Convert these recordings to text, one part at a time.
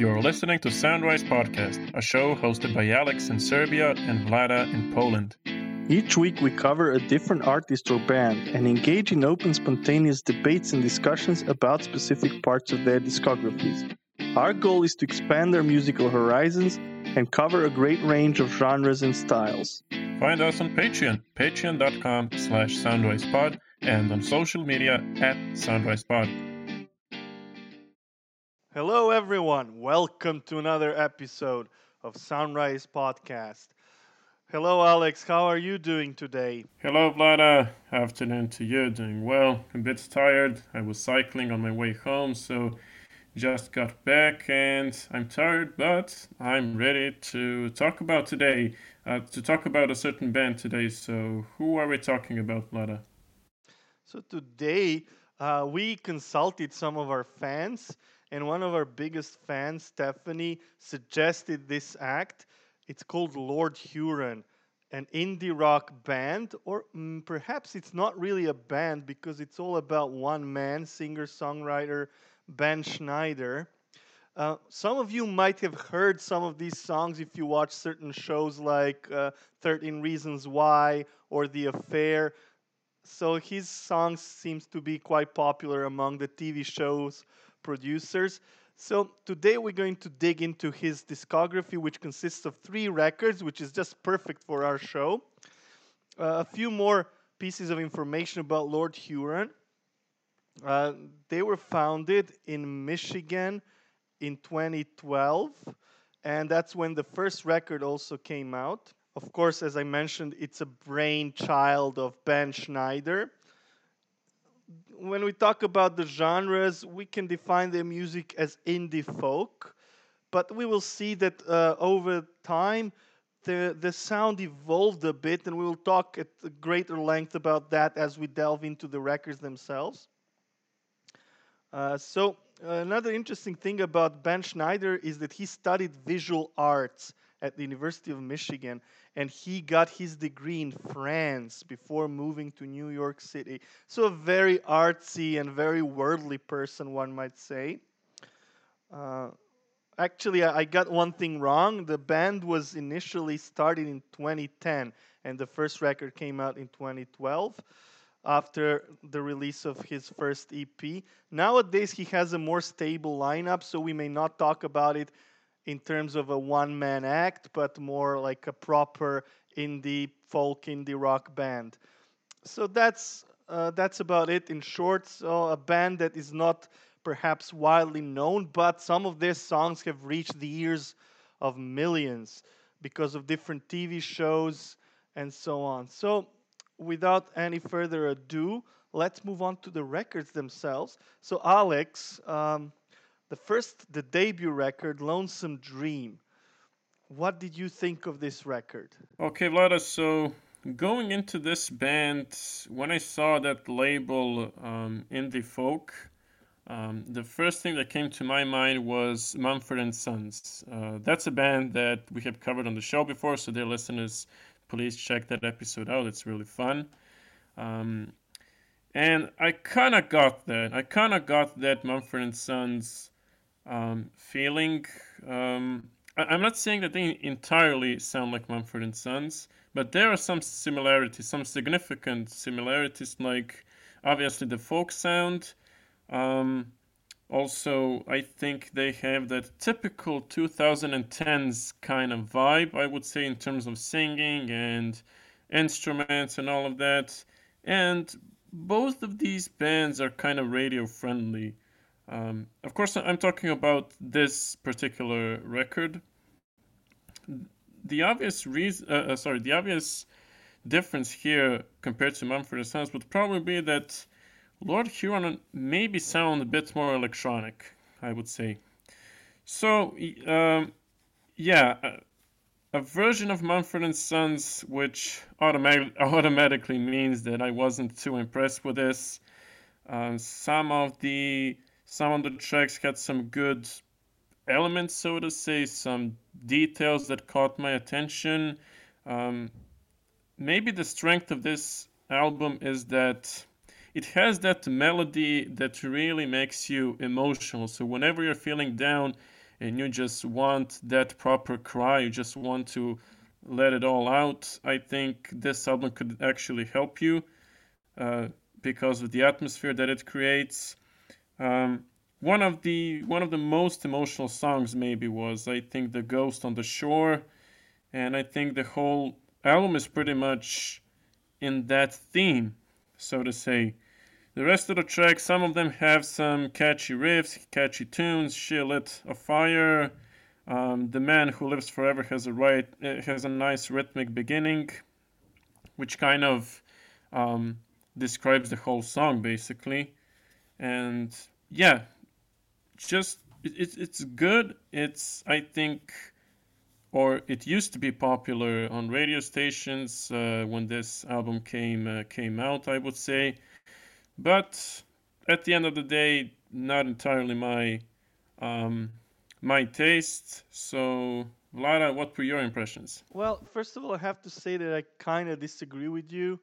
You are listening to Soundrise Podcast, a show hosted by Alex in Serbia and Vlada in Poland. Each week we cover a different artist or band and engage in open, spontaneous debates and discussions about specific parts of their discographies. Our goal is to expand our musical horizons and cover a great range of genres and styles. Find us on Patreon, patreon.com/soundrisepod, and on social media at soundrisepod. Hello everyone, welcome to another episode of Soundrise Podcast. Hello, Alex. How are you doing today? Hello, Vlada. Afternoon to you. Doing well. A bit tired. I was cycling on my way home, so just got back and I'm tired, but I'm ready to talk about today, a certain band today. So who are we talking about, Vlada? So today we consulted some of our fans, and one of our biggest fans, Stephanie, suggested this act. It's called Lord Huron, an indie rock band, or perhaps it's not really a band because it's all about one man, singer-songwriter Ben Schneider. Some of you might have heard some of these songs if you watch certain shows like 13 Reasons Why or The Affair. So his songs seems to be quite popular among the TV shows producers. So today we're going to dig into his discography, which consists of 3 records, which is just perfect for our show. A few more pieces of information about Lord Huron. They were founded in Michigan in 2012, and that's when the first record also came out. Of course, as I mentioned, it's a brainchild of Ben Schneider. When we talk about the genres, we can define their music as indie folk, but we will see that over time the sound evolved a bit, and we will talk at greater length about that as we delve into the records themselves. Another interesting thing about Ben Schneider is that he studied visual arts at the University of Michigan, and he got his degree in France before moving to New York City. So a very artsy and very worldly person, one might say. Actually, I got one thing wrong. The band was initially started in 2010, and the first record came out in 2012 after the release of his first EP. Nowadays, he has a more stable lineup, so we may not talk about it in terms of a one-man act, but more like a proper indie folk, indie rock band. So that's about it in short. So a band that is not perhaps widely known, but some of their songs have reached the ears of millions because of different TV shows and so on. So without any further ado, let's move on to the records themselves. So Alex, the debut record, Lonesome Dream. What did you think of this record? Okay, Vlada, so going into this band, when I saw that label indie folk, the first thing that came to my mind was Mumford & Sons. That's a band that we have covered on the show before, so dear listeners, please check that episode out. It's really fun. And I kind of got that. I kind of got that Mumford & Sons feeling. I'm not saying that they entirely sound like Mumford & Sons, but there are some similarities, some significant similarities, like obviously the folk sound. Also, I think they have that typical 2010s kind of vibe, I would say, in terms of singing and instruments and all of that. And both of these bands are kind of radio-friendly. Of course, I'm talking about this particular record. The obvious difference here compared to Mumford & Sons would probably be that Lord Huron maybe sound a bit more electronic, I would say. So, a version of Mumford & Sons, which automatically means that I wasn't too impressed with this. Some of the tracks had some good elements, so to say, some details that caught my attention. Maybe the strength of this album is that it has that melody that really makes you emotional. So whenever you're feeling down, and you just want that proper cry, you just want to let it all out, I think this album could actually help you because of the atmosphere that it creates. One of the most emotional songs maybe was, I think, The Ghost on the Shore, and I think the whole album is pretty much in that theme, so to say. The rest of the tracks, some of them have some catchy riffs, catchy tunes. She Lit a Fire, The Man Who Lives Forever has a nice rhythmic beginning, which kind of describes the whole song basically. And yeah, just it's good. It's, I think, or it used to be popular on radio stations when this album came out, I would say. But at the end of the day, not entirely my taste. So, Vlada, what were your impressions? Well, first of all, I have to say that I kind of disagree with you.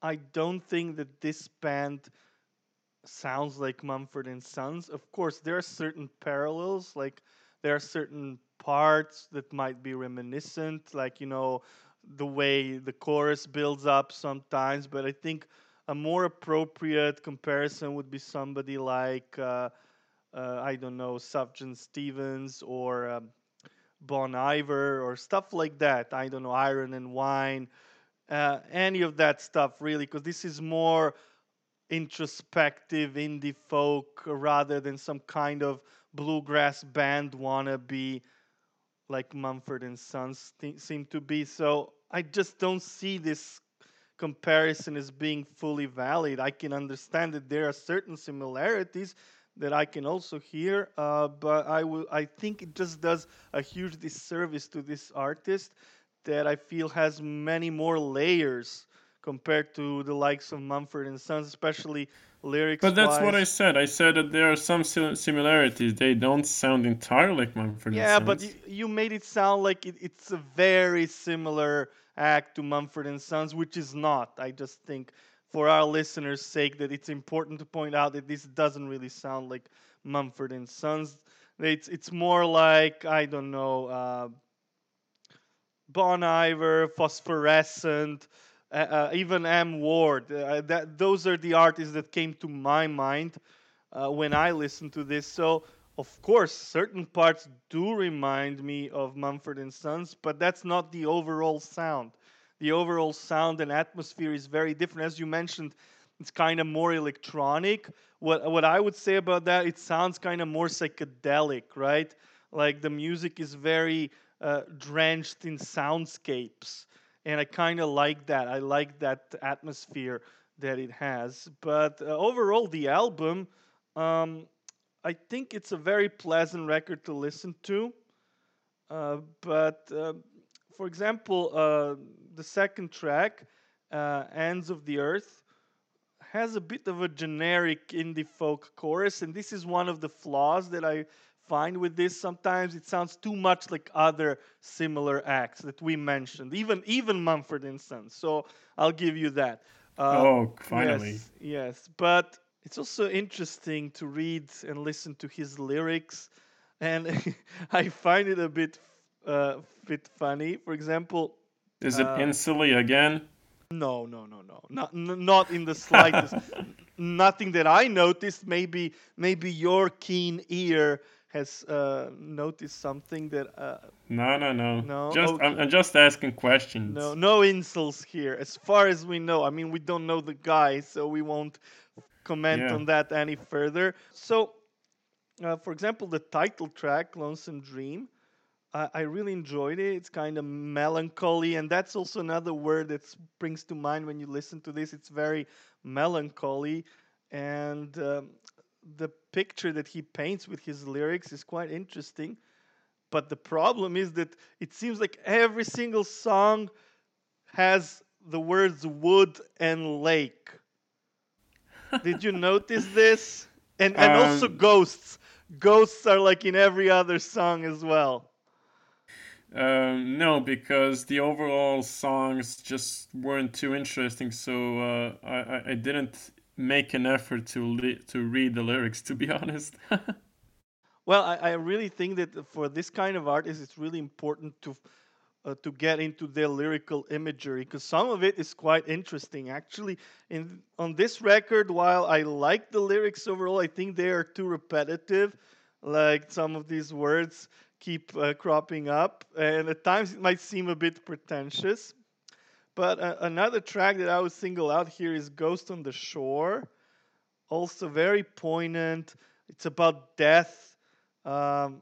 I don't think that this band sounds like Mumford & Sons. Of course, there are certain parallels, like there are certain parts that might be reminiscent, like, you know, the way the chorus builds up sometimes. But I think a more appropriate comparison would be somebody like, I don't know, Sufjan Stevens or Bon Iver or stuff like that. I don't know, Iron and Wine, any of that stuff really, because this is more introspective indie folk rather than some kind of bluegrass band wannabe like Mumford and Sons seem to be. So I just don't see this comparison as being fully valid. I can understand that there are certain similarities that I can also hear, but I think it just does a huge disservice to this artist that I feel has many more layers compared to the likes of Mumford & Sons, especially lyrics. But that's what I said. I said that there are some similarities. They don't sound entirely like Mumford & Sons. Yeah, but you made it sound like it's a very similar act to Mumford & Sons, which is not. I just think, for our listeners' sake, that it's important to point out that this doesn't really sound like Mumford & Sons. It's more like, I don't know, Bon Iver, Phosphorescent, even M. Ward. Those are the artists that came to my mind when I listened to this. So, of course, certain parts do remind me of Mumford & Sons, but that's not the overall sound. The overall sound and atmosphere is very different. As you mentioned, it's kind of more electronic. What I would say about that, it sounds kind of more psychedelic, right? Like the music is very drenched in soundscapes. And I kind of like that. I like that atmosphere that it has. But overall, the album, I think it's a very pleasant record to listen to. But for example, the second track, Ends of the Earth, has a bit of a generic indie folk chorus. And this is one of the flaws that I find with this. Sometimes it sounds too much like other similar acts that we mentioned, even Mumford & Sons. So I'll give you that. Finally. Yes, but it's also interesting to read and listen to his lyrics, and I find it a bit funny. For example, is it "Instantly" again? No. Not in the slightest. Nothing that I noticed. Maybe your keen ear has noticed something that. No. Just okay. I'm just asking questions. No insults here, as far as we know. I mean, we don't know the guy, so we won't comment on that any further. So, for example, the title track, "Lonesome Dream," I really enjoyed it. It's kind of melancholy, and that's also another word that springs to mind when you listen to this. It's very melancholy, and the picture that he paints with his lyrics is quite interesting. But the problem is that it seems like every single song has the words wood and lake. Did you notice this? And also ghosts. Ghosts are like in every other song as well. No, because the overall songs just weren't too interesting, so I didn't make an effort to read the lyrics, to be honest. Well, I really think that for this kind of artist, it's really important to get into their lyrical imagery, because some of it is quite interesting. Actually, on this record, while I like the lyrics overall, I think they are too repetitive. Like, some of these words keep cropping up, and at times it might seem a bit pretentious. But another track that I would single out here is Ghost on the Shore. Also very poignant. It's about death. You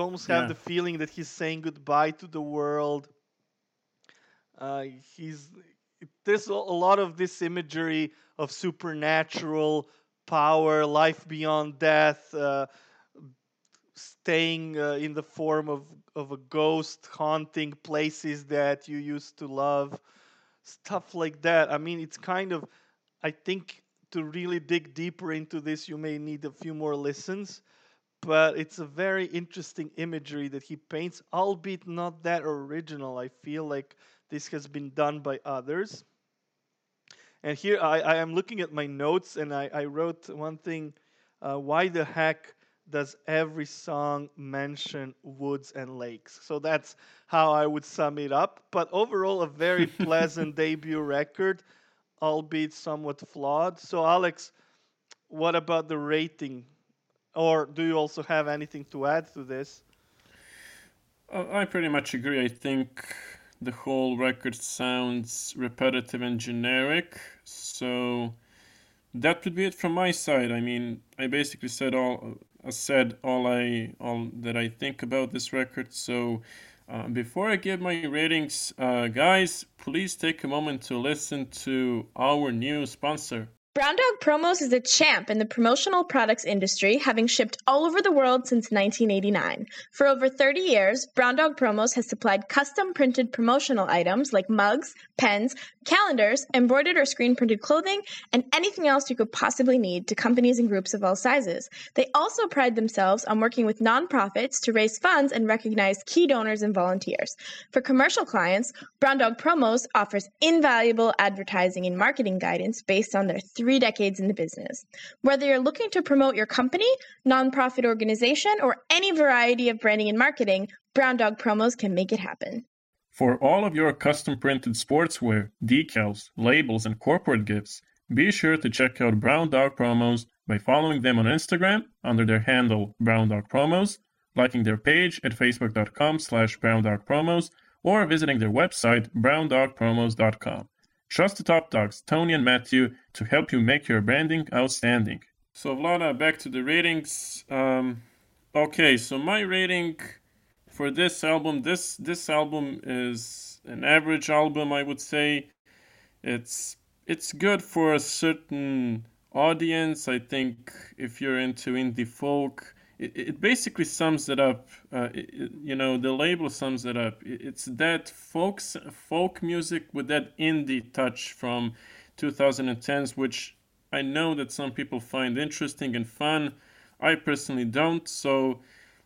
almost have the feeling that he's saying goodbye to the world. There's a lot of this imagery of supernatural power, life beyond death, staying in the form of a ghost, haunting places that you used to love, stuff like that. I mean, it's kind of, I think to really dig deeper into this, you may need a few more listens. But it's a very interesting imagery that he paints, albeit not that original. I feel like this has been done by others. And here I am looking at my notes, and I wrote one thing. Why the heck does every song mention woods and lakes? So that's how I would sum it up. But overall, a very pleasant debut record, albeit somewhat flawed. So, Alex, what about the rating? Or do you also have anything to add to this? I pretty much agree. I think the whole record sounds repetitive and generic. So that would be it from my side. I mean, I basically said all that I think about this record. So before I give my ratings, guys, please take a moment to listen to our new sponsor. Brown Dog Promos is a champ in the promotional products industry, having shipped all over the world since 1989. For over 30 years, Brown Dog Promos has supplied custom-printed promotional items like mugs, pens, calendars, embroidered or screen-printed clothing, and anything else you could possibly need to companies and groups of all sizes. They also pride themselves on working with nonprofits to raise funds and recognize key donors and volunteers. For commercial clients, Brown Dog Promos offers invaluable advertising and marketing guidance based on their 3 decades in the business. Whether you're looking to promote your company, nonprofit organization, or any variety of branding and marketing, Brown Dog Promos can make it happen. For all of your custom-printed sportswear, decals, labels, and corporate gifts, be sure to check out Brown Dog Promos by following them on Instagram under their handle Brown Dog Promos, liking their page at facebook.com/browndogpromos, or visiting their website browndogpromos.com. Trust the top dogs, Tony and Matthew, to help you make your branding outstanding. So, Vlada, back to the ratings. So my rating for this album, this album is an average album, I would say. It's good for a certain audience. I think if you're into indie folk, it basically sums it up. The label sums it up. It's that folk music with that indie touch from 2010s, which I know that some people find interesting and fun. I personally don't. So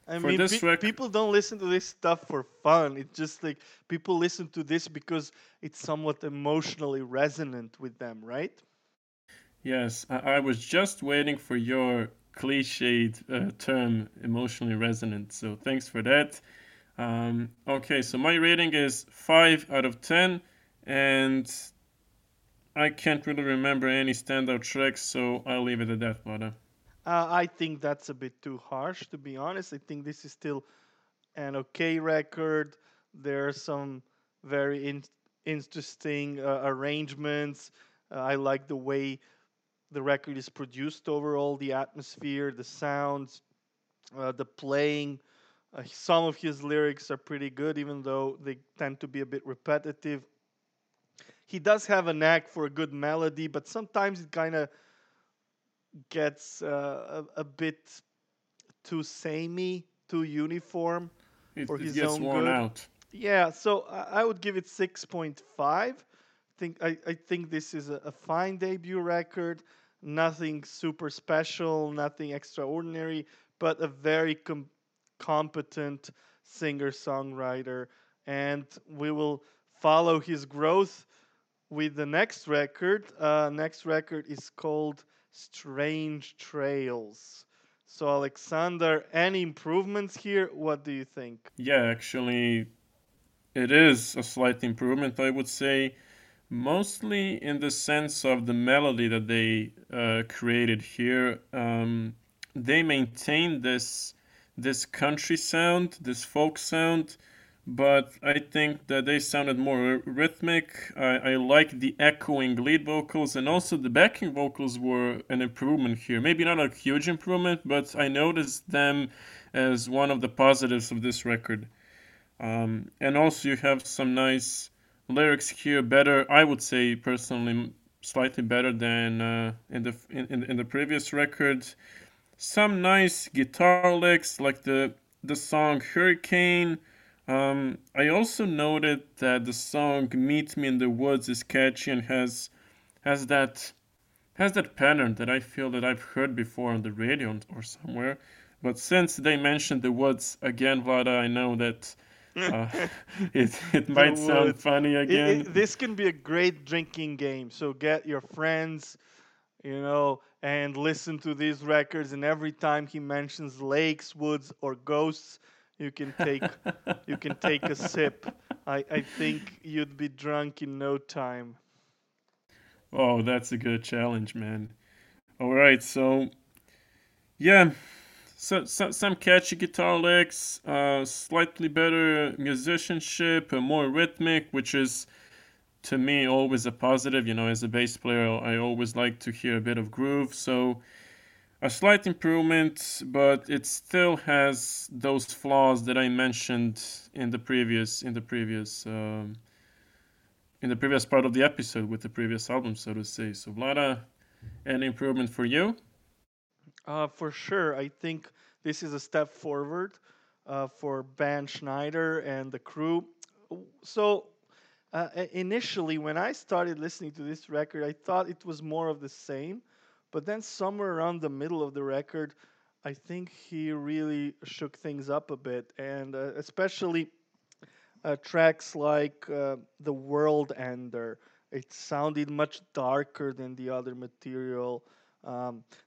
people don't listen to this stuff for fun. It's just like people listen to this because it's somewhat emotionally resonant with them, right? Yes, I was just waiting for your cliched term, emotionally resonant. So thanks for that. So my rating is 5 out of 10, and I can't really remember any standout tracks, so I'll leave it at that, Vlada. I think that's a bit too harsh, to be honest. I think this is still an okay record. There are some very interesting arrangements. I like the way the record is produced overall, the atmosphere, the sounds, the playing. Some of his lyrics are pretty good, even though they tend to be a bit repetitive. He does have a knack for a good melody, but sometimes it kind of gets a bit too samey, too uniform for his own good. It gets worn out. Yeah, so I would give it 6.5. I think this is a fine debut record. Nothing super special, nothing extraordinary, but a very competent singer-songwriter. And we will follow his growth with the next record. Next record is called Strange Trails. So, Alexander, any improvements here? What do you think? Yeah, actually, it is a slight improvement, I would say, mostly in the sense of the melody that they created here. They maintain this country sound, this folk sound, but I think that they sounded more rhythmic. I like the echoing lead vocals, and also the backing vocals were an improvement here. Maybe not a huge improvement, but I noticed them as one of the positives of this record. And also you have some nice lyrics here, better, I would say personally, slightly better than in the previous record. Some nice guitar licks, like the song Hurricane. I also noted that the song Meet Me in the Woods is catchy and has that pattern that I feel that I've heard before on the radio or somewhere. But since they mentioned the woods again, Vlada, I know that it might sound funny again. This can be a great drinking game. So get your friends, and listen to these records. And every time he mentions lakes, woods, or ghosts, you can take a sip. I think you'd be drunk in no time. Oh, that's a good challenge, man. All right, so yeah. So, some catchy guitar licks, slightly better musicianship, more rhythmic, which is, to me, always a positive. As a bass player, I always like to hear a bit of groove. So a slight improvement, but it still has those flaws that I mentioned in the previous part of the episode with the previous album, so to say. So, Vlada, an improvement for you? For sure. I think this is a step forward for Ben Schneider and the crew. So initially, when I started listening to this record, I thought it was more of the same. But then somewhere around the middle of the record, I think he really shook things up a bit. And especially tracks like The World Ender. It sounded much darker than the other material.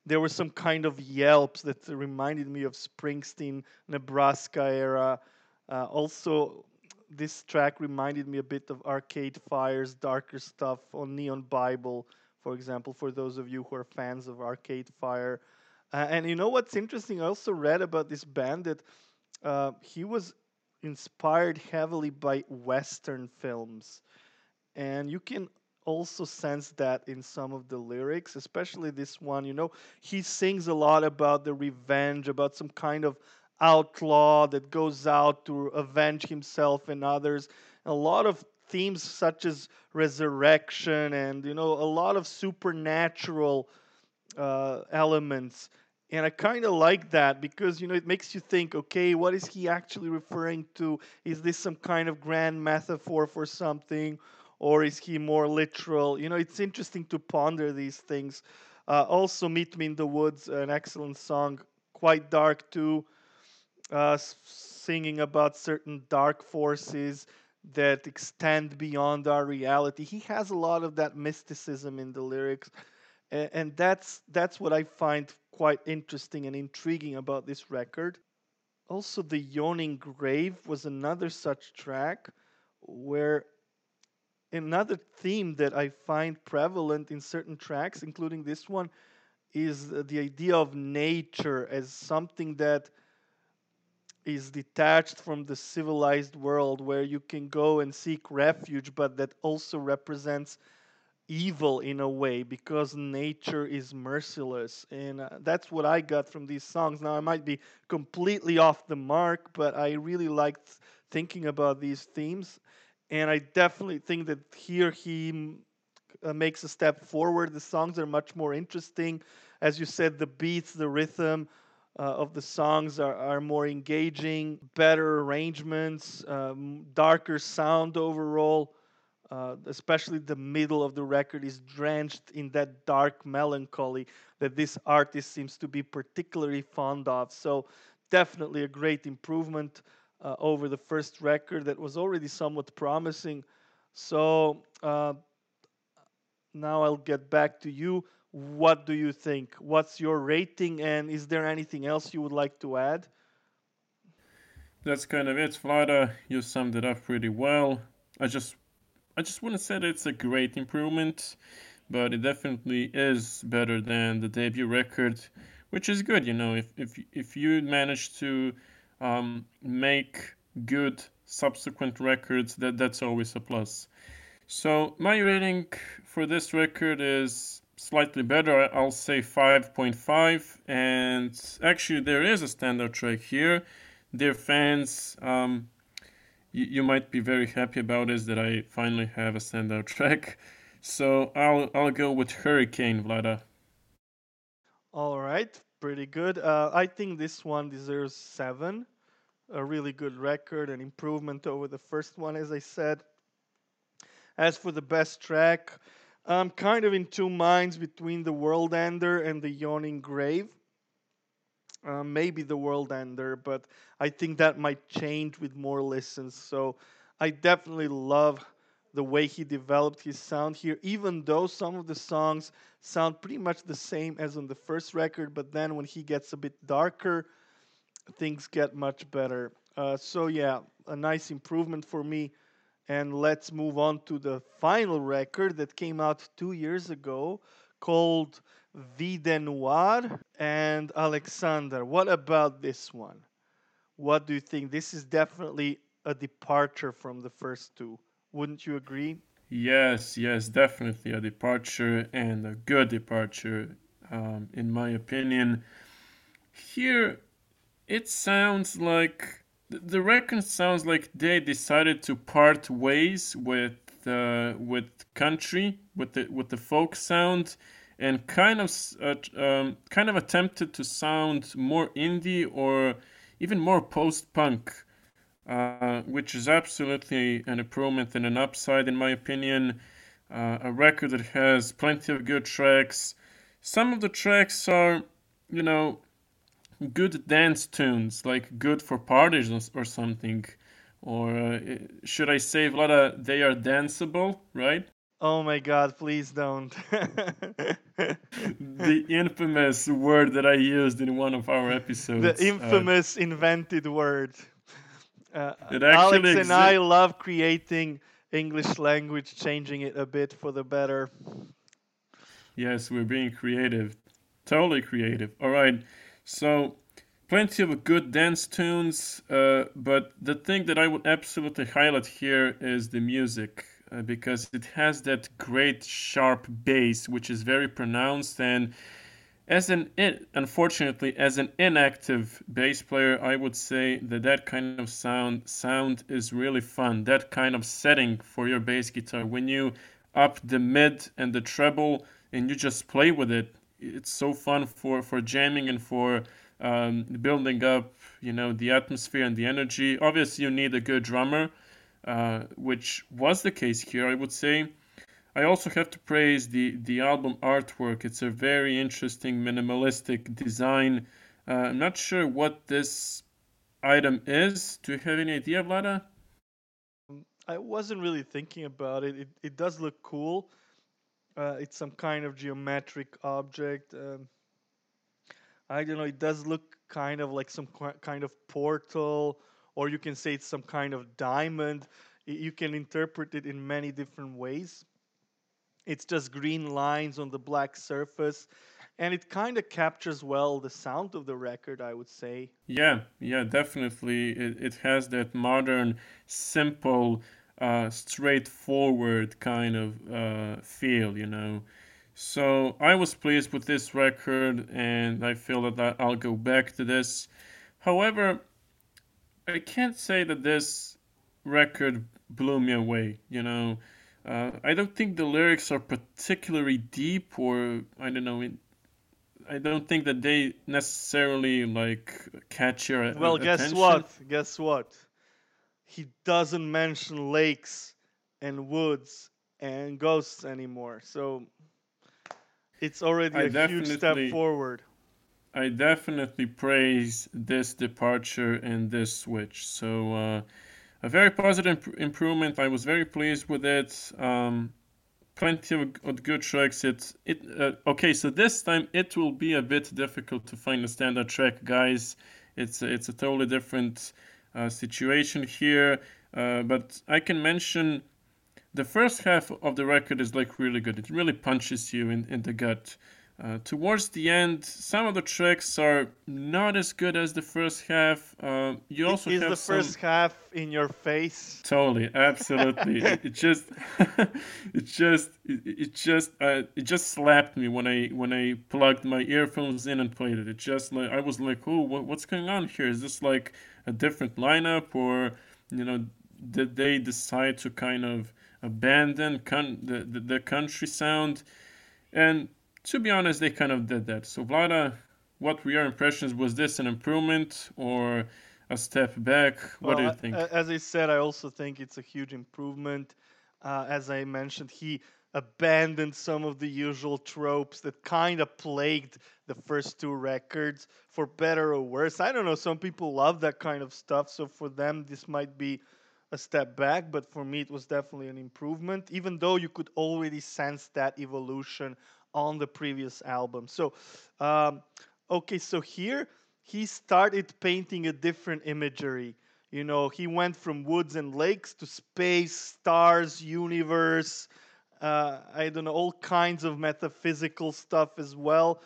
There were some kind of yelps that reminded me of Springsteen, Nebraska era. Also, this track reminded me a bit of Arcade Fire's darker stuff on Neon Bible, for example, for those of you who are fans of Arcade Fire. And you know what's interesting? I also read about this band that he was inspired heavily by Western films. And you can also sense that in some of the lyrics, especially this one. He sings a lot about the revenge, about some kind of outlaw that goes out to avenge himself and others. A lot of themes such as resurrection and, a lot of supernatural elements. And I kind of like that because, it makes you think, okay, what is he actually referring to? Is this some kind of grand metaphor for something? Or is he more literal? It's interesting to ponder these things. Also, Meet Me in the Woods, an excellent song. Quite dark, too. Singing about certain dark forces that extend beyond our reality. He has a lot of that mysticism in the lyrics. And that's what I find quite interesting and intriguing about this record. Also, The Yawning Grave was another such track where... Another theme that I find prevalent in certain tracks, including this one, is the idea of nature as something that is detached from the civilized world, where you can go and seek refuge, but that also represents evil in a way, because nature is merciless. And that's what I got from these songs. Now, I might be completely off the mark, but I really liked thinking about these themes. And I definitely think that here he makes a step forward. The songs are much more interesting. As you said, the beats, the rhythm of the songs are more engaging, better arrangements, darker sound overall. Especially the middle of the record is drenched in that dark melancholy that this artist seems to be particularly fond of. So definitely a great improvement over the first record that was already somewhat promising. So now I'll get back to you. What do you think? What's your rating? And is there anything else you would like to add? That's kind of it, Vlada. You summed it up pretty well. I just want to say that it's a great improvement, but it definitely is better than the debut record, which is good. You know, if you manage to make good subsequent records, that's always a plus. So my rating for this record is slightly better. I'll say 5.5. And actually, there is a standout track here. Dear fans, you might be very happy about this, that I finally have a standout track. So I'll go with Hurricane, Vlada. All right, pretty good. I think this one deserves 7. A really good record, an improvement over the first one, as I said. As for the best track, I'm kind of in two minds between The World Ender and The Yawning Grave. Maybe The World Ender, but I think that might change with more listens. So I definitely love the way he developed his sound here, even though some of the songs sound pretty much the same as on the first record, but then when he gets a bit darker, things get much better. So yeah, a nice improvement for me. And let's move on to the final record that came out 2 years ago, called Vide Noir and Alexander. What about this one? What do you think? This is definitely a departure from the first two. Wouldn't you agree? Yes, definitely a departure, and a good departure, in my opinion. Here, it sounds like... the record sounds like they decided to part ways with country, with the folk sound, and kind of attempted to sound more indie or even more post-punk, which is absolutely an improvement and an upside, in my opinion. A record that has plenty of good tracks. Some of the tracks are, you know, good dance tunes, like good for parties or something. Or should I say, Vlada, they are danceable, right? Oh my God, please don't. The infamous word that I used in one of our episodes. The infamous invented word. Alex and I love creating English language, changing it a bit for the better. Yes, we're being creative. Totally creative. All right. So, plenty of good dance tunes, but the thing that I would absolutely highlight here is the music, because it has that great sharp bass, which is very pronounced, and unfortunately, as an inactive bass player, I would say that kind of sound is really fun. That kind of setting for your bass guitar, when you up the mid and the treble, and you just play with it, it's so fun for jamming and for building up, you know, the atmosphere and the energy. Obviously, you need a good drummer, which was the case here, I would say. I also have to praise the album artwork. It's a very interesting minimalistic design. I'm not sure what this item is. Do you have any idea, Vlada? I wasn't really thinking about it. It does look cool. It's some kind of geometric object. I don't know. It does look kind of like some kind of portal, or you can say it's some kind of diamond. You can interpret it in many different ways. It's just green lines on the black surface, and it kind of captures well the sound of the record, I would say. Yeah, definitely. It has that modern, simple, straightforward kind of feel, you know. So I was pleased with this record, and I feel that I'll go back to this. However, I can't say that this record blew me away, you know. I don't think the lyrics are particularly deep, or I don't know, I don't think that they necessarily like catch your attention. Well, guess what? He doesn't mention lakes and woods and ghosts anymore. So it's already a huge step forward. I definitely praise this departure and this switch. So a very positive improvement. I was very pleased with it. plenty of good tracks. Okay, so this time it will be a bit difficult to find a standard track, guys. It's a totally different situation here, but I can mention the first half of the record is like really good. It really punches you in the gut. Towards the end, some of the tracks are not as good as the first half. You also have the first half in your face. Totally, absolutely. It just slapped me when I plugged my earphones in and played it. It just like I was like, oh, what's going on here? Is this like a different lineup, or did they decide to kind of abandon the country sound? And to be honest, they kind of did that. So, Vlada, what were your impressions? Was this an improvement or a step back? What do you think? As I said, I also think it's a huge improvement. As I mentioned, he abandoned some of the usual tropes that kind of plagued the first two records, for better or worse. I don't know. Some people love that kind of stuff. So, for them, this might be a step back, but for me, it was definitely an improvement, even though you could already sense that evolution on the previous album. So, so here he started painting a different imagery. He went from woods and lakes to space, stars, universe, all kinds of metaphysical stuff as well.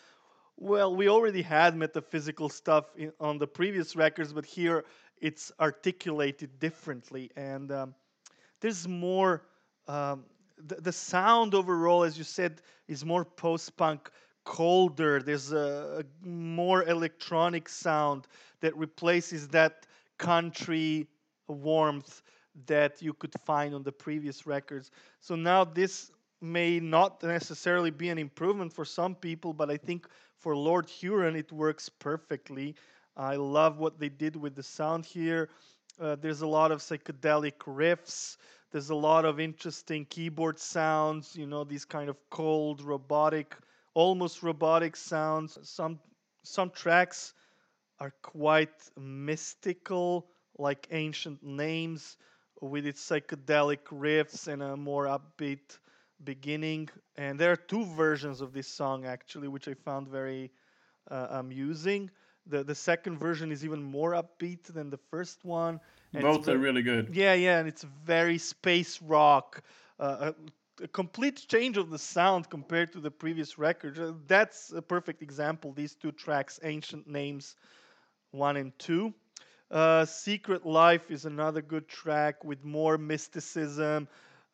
Well, we already had metaphysical stuff on the previous records, but here it's articulated differently. And there's more... The sound overall, as you said, is more post-punk, colder. There's a more electronic sound that replaces that country warmth that you could find on the previous records. So now this may not necessarily be an improvement for some people, but I think for Lord Huron it works perfectly. I love what they did with the sound here. There's a lot of psychedelic riffs. There's a lot of interesting keyboard sounds, these kind of cold, robotic, almost robotic sounds. Some tracks are quite mystical, like Ancient Names, with its psychedelic riffs and a more upbeat beginning. And there are two versions of this song, actually, which I found very amusing. The second version is even more upbeat than the first one. And both are really good. Yeah, and it's very space rock. A complete change of the sound compared to the previous record. That's a perfect example, these two tracks, Ancient Names 1 and 2. Secret Life is another good track with more mysticism.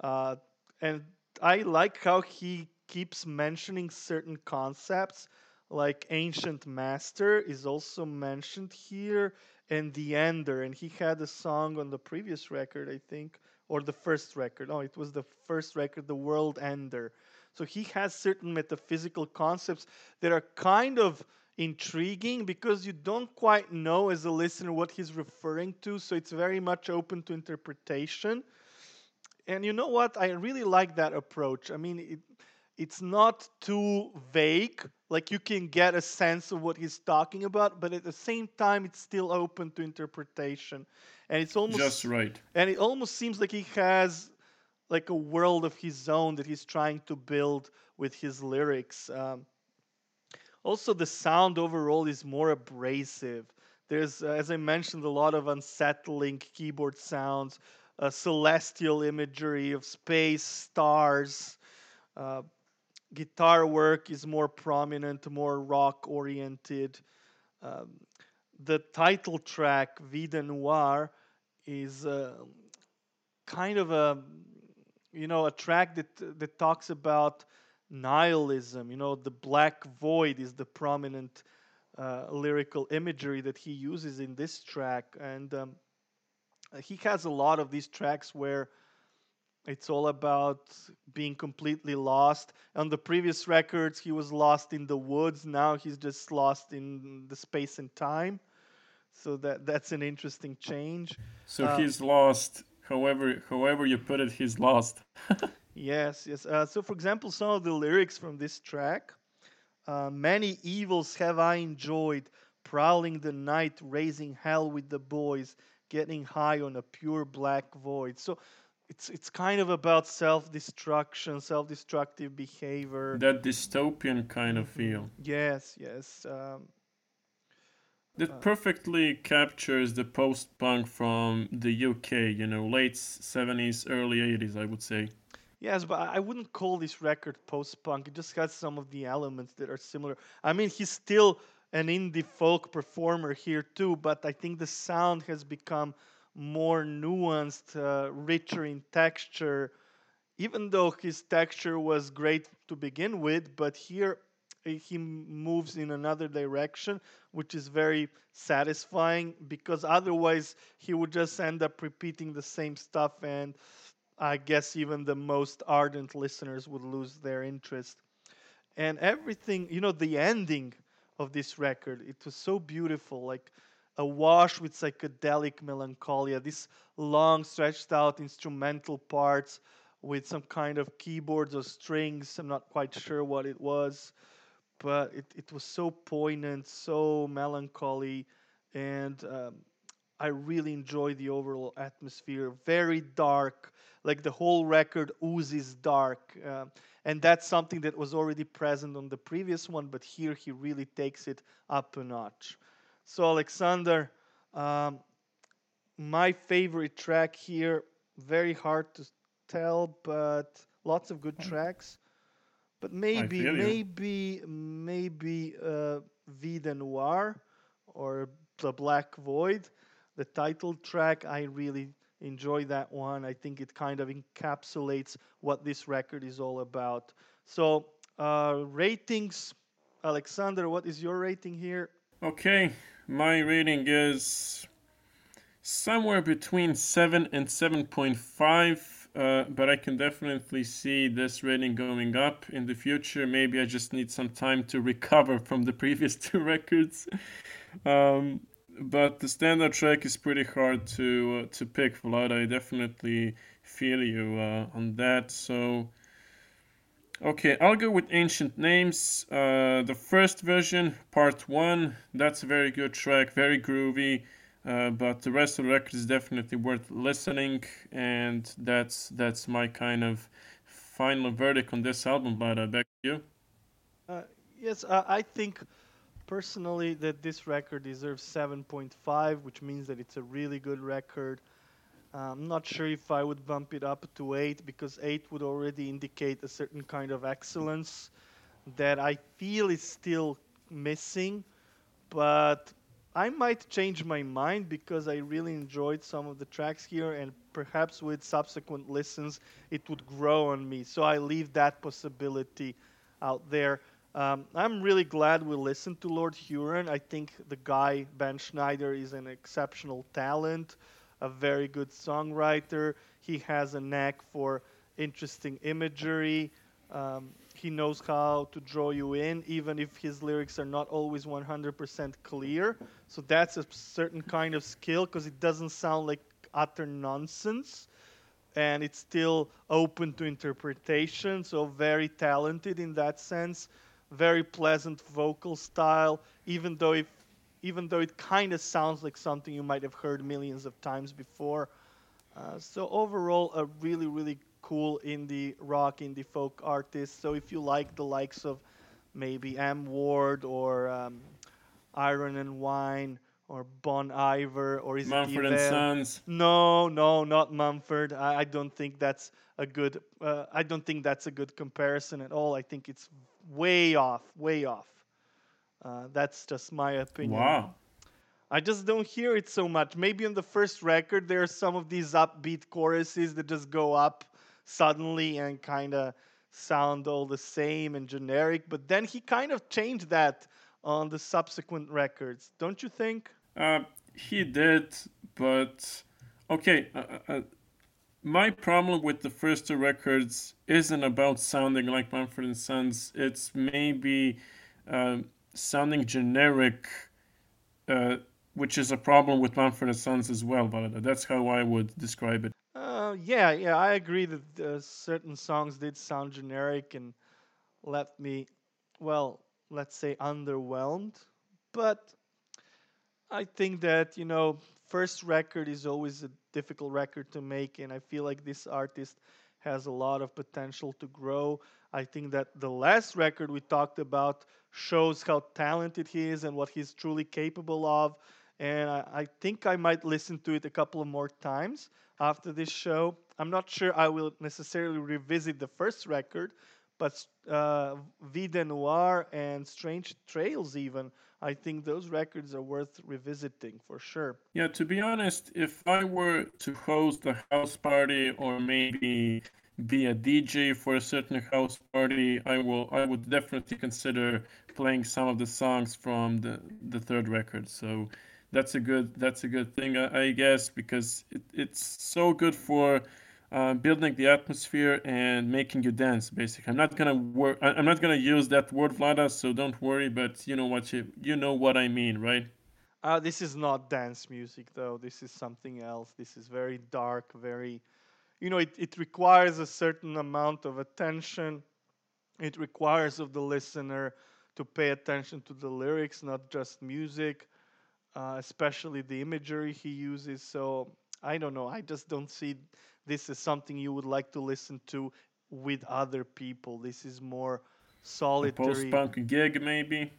And I like how he keeps mentioning certain concepts, like Ancient Master is also mentioned here, and The Ender. And he had a song on the previous record, I think, or the first record. No, it was the first record, The World Ender. So he has certain metaphysical concepts that are kind of intriguing because you don't quite know as a listener what he's referring to. So it's very much open to interpretation. And you know what? I really like that approach. I mean, it's not too vague. Like, you can get a sense of what he's talking about, but at the same time, it's still open to interpretation. And it's almost just right. And it almost seems like he has like a world of his own that he's trying to build with his lyrics. Also, the sound overall is more abrasive. There's, as I mentioned, a lot of unsettling keyboard sounds, celestial imagery of space, stars. Guitar work is more prominent, more rock-oriented. The title track, Vide Noir, is kind of a track that talks about nihilism. The black void is the prominent lyrical imagery that he uses in this track. And he has a lot of these tracks where it's all about being completely lost. On the previous records, he was lost in the woods. Now he's just lost in the space and time. So that's an interesting change. So he's lost. However you put it, he's lost. Yes. So, for example, some of the lyrics from this track. Many evils have I enjoyed, prowling the night, raising hell with the boys, getting high on a pure black void. So It's kind of about self-destruction, self-destructive behavior. That dystopian kind of feel. Yes, yes. That perfectly captures the post-punk from the UK, you know, late 70s, early 80s, I would say. Yes, but I wouldn't call this record post-punk. It just has some of the elements that are similar. I mean, he's still an indie folk performer here too, but I think the sound has become more nuanced, richer in texture, even though his texture was great to begin with, but here he moves in another direction, which is very satisfying, because otherwise he would just end up repeating the same stuff, and I guess even the most ardent listeners would lose their interest. And everything, you know, the ending of this record, it was so beautiful, like awash with psychedelic melancholia, this long stretched out instrumental parts with some kind of keyboards or strings. I'm not quite sure what it was, but it was so poignant, so melancholy, and I really enjoy the overall atmosphere. Very dark, like the whole record oozes dark, and that's something that was already present on the previous one, but here he really takes it up a notch. So, Alexander, my favorite track here, very hard to tell, but lots of good tracks. But maybe Vide Noir or The Black Void, the title track, I really enjoy that one. I think it kind of encapsulates what this record is all about. So, ratings, Alexander, what is your rating here? Okay, my rating is somewhere between 7 and 7.5, but I can definitely see this rating going up in the future. Maybe I just need some time to recover from the previous two records. But the standout track is pretty hard to pick, Vlad. I definitely feel you on that, so... Okay, I'll go with Ancient Names. The first version, part one, that's a very good track, very groovy, but the rest of the record is definitely worth listening, and that's my kind of final verdict on this album. Vlada, back to you. Yes, I think personally that this record deserves 7.5, which means that it's a really good record. I'm not sure if I would bump it up to 8, because 8 would already indicate a certain kind of excellence that I feel is still missing. But I might change my mind, because I really enjoyed some of the tracks here, and perhaps with subsequent listens it would grow on me. So I leave that possibility out there. I'm really glad we listened to Lord Huron. I think the guy, Ben Schneider, is an exceptional talent, a very good songwriter. He has a knack for interesting imagery. He knows how to draw you in, even if his lyrics are not always 100% clear. So that's a certain kind of skill, because it doesn't sound like utter nonsense, and it's still open to interpretation. So very talented in that sense. Very pleasant vocal style, even though it kind of sounds like something you might have heard millions of times before. So overall, a really, really cool indie rock, indie folk artist. So if you like the likes of maybe M. Ward or Iron and Wine or Bon Iver or... Is Mumford and Sons? No, not Mumford. I don't think that's a good... I don't think that's a good comparison at all. I think it's way off. That's just my opinion. Wow. I just don't hear it so much. Maybe on the first record, there are some of these upbeat choruses that just go up suddenly and kind of sound all the same and generic. But then he kind of changed that on the subsequent records, don't you think? He did, but... Okay, my problem with the first two records isn't about sounding like Mumford & Sons. It's maybe... sounding generic, which is a problem with Mumford & Sons as well, but that's how I would describe it. Yeah, I agree that certain songs did sound generic and left me, well, let's say underwhelmed. But I think that, you know, first record is always a difficult record to make, and I feel like this artist has a lot of potential to grow. I think that the last record we talked about shows how talented he is and what he's truly capable of, and I think I might listen to it a couple of more times after this show. I'm not sure I will necessarily revisit the first record, but Vide Noir and Strange Trails even, I think those records are worth revisiting for sure. Yeah, to be honest, if I were to host a house party or maybe be a DJ for a certain house party, I would definitely consider playing some of the songs from the third record. So that's a good thing, I guess, because it's so good for building the atmosphere and making you dance, basically. I'm not gonna use that word, Vlada, so don't worry. But you know what I mean, right? This is not dance music, though. This is something else. This is very dark, very. It requires a certain amount of attention. It requires of the listener to pay attention to the lyrics, not just music, especially the imagery he uses. So I don't know. I just don't see this is something you would like to listen to with other people. This is more solitary. Post-punk gig, maybe?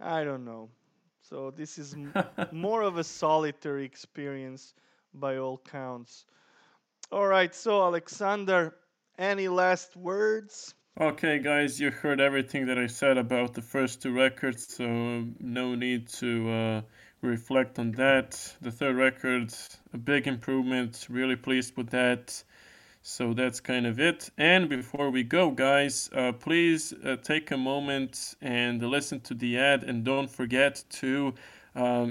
I don't know. So this is more of a solitary experience by all counts. All right, so Alexander, any last words? Okay, guys, you heard everything that I said about the first two records, so no need to reflect on that. The third record, a big improvement, really pleased with that. So that's kind of it. And before we go, guys, please take a moment and listen to the ad, and don't forget to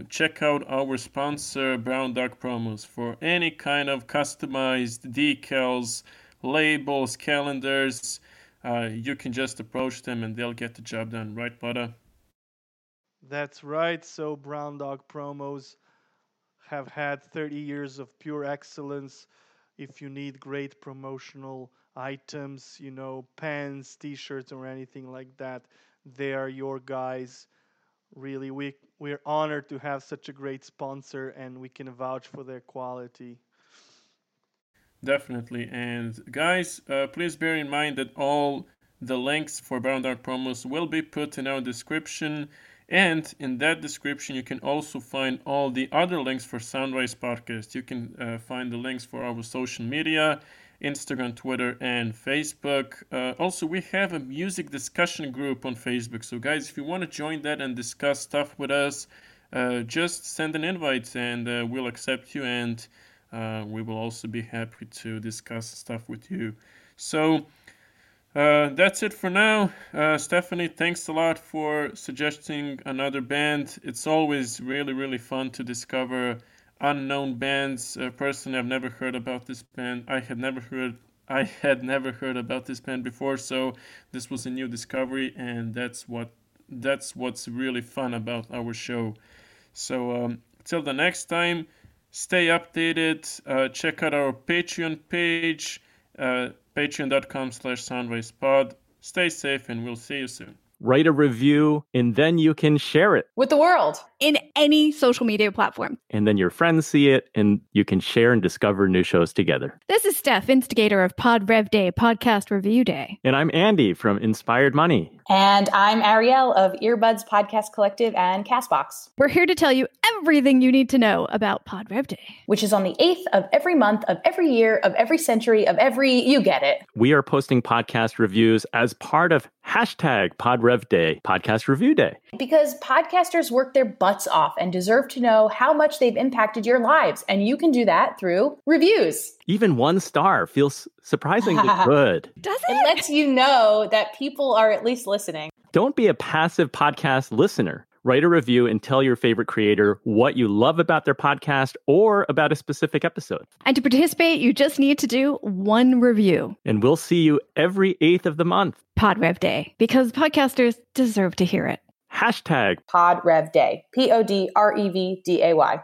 check out our sponsor, Brown Dog Promos, for any kind of customized decals, labels, calendars. You can just approach them and they'll get the job done, right, Vlada? That's right. So Brown Dog Promos have had 30 years of pure excellence. If you need great promotional items, pens, t-shirts, or anything like that, they are your guys. Really, we're honored to have such a great sponsor, and we can vouch for their quality. Definitely. And guys, please bear in mind that all the links for Brown Dog Promos will be put in our description. And in that description, you can also find all the other links for Soundrise Podcast. You can find the links for our social media, Instagram, Twitter, and Facebook. Also, we have a music discussion group on Facebook. So, guys, if you want to join that and discuss stuff with us, just send an invite and we'll accept you. And we will also be happy to discuss stuff with you. So that's it for now. Stephanie, thanks a lot for suggesting another band. It's always really, really fun to discover unknown bands. Personally, I've never heard about this band. I had never heard about this band before, so this was a new discovery, and that's what's really fun about our show. So till the next time, stay updated. Check out our Patreon page. Patreon.com/SoundrisePod. Stay safe, and we'll see you soon. Write a review, and then you can share it with the world in any social media platform. And then your friends see it, and you can share and discover new shows together. This is Steph, instigator of Pod Rev Day, Podcast Review Day. And I'm Andy from Inspired Money. And I'm Ariel of Earbuds Podcast Collective and Castbox. We're here to tell you everything you need to know about Pod Rev Day, which is on the 8th of every month, of every year, of every century, of every, you get it. We are posting podcast reviews as part of #PodRevDay, Podcast Review Day. Because podcasters work their butts off and deserve to know how much they've impacted your lives. And you can do that through reviews. Even 1 star feels surprisingly good. Does it? It lets you know that people are at least listening. Don't be a passive podcast listener. Write a review and tell your favorite creator what you love about their podcast or about a specific episode. And to participate, you just need to do 1 review. And we'll see you every 8th of the month. PodRev Day, because podcasters deserve to hear it. #PodRevDay, PodRevDay.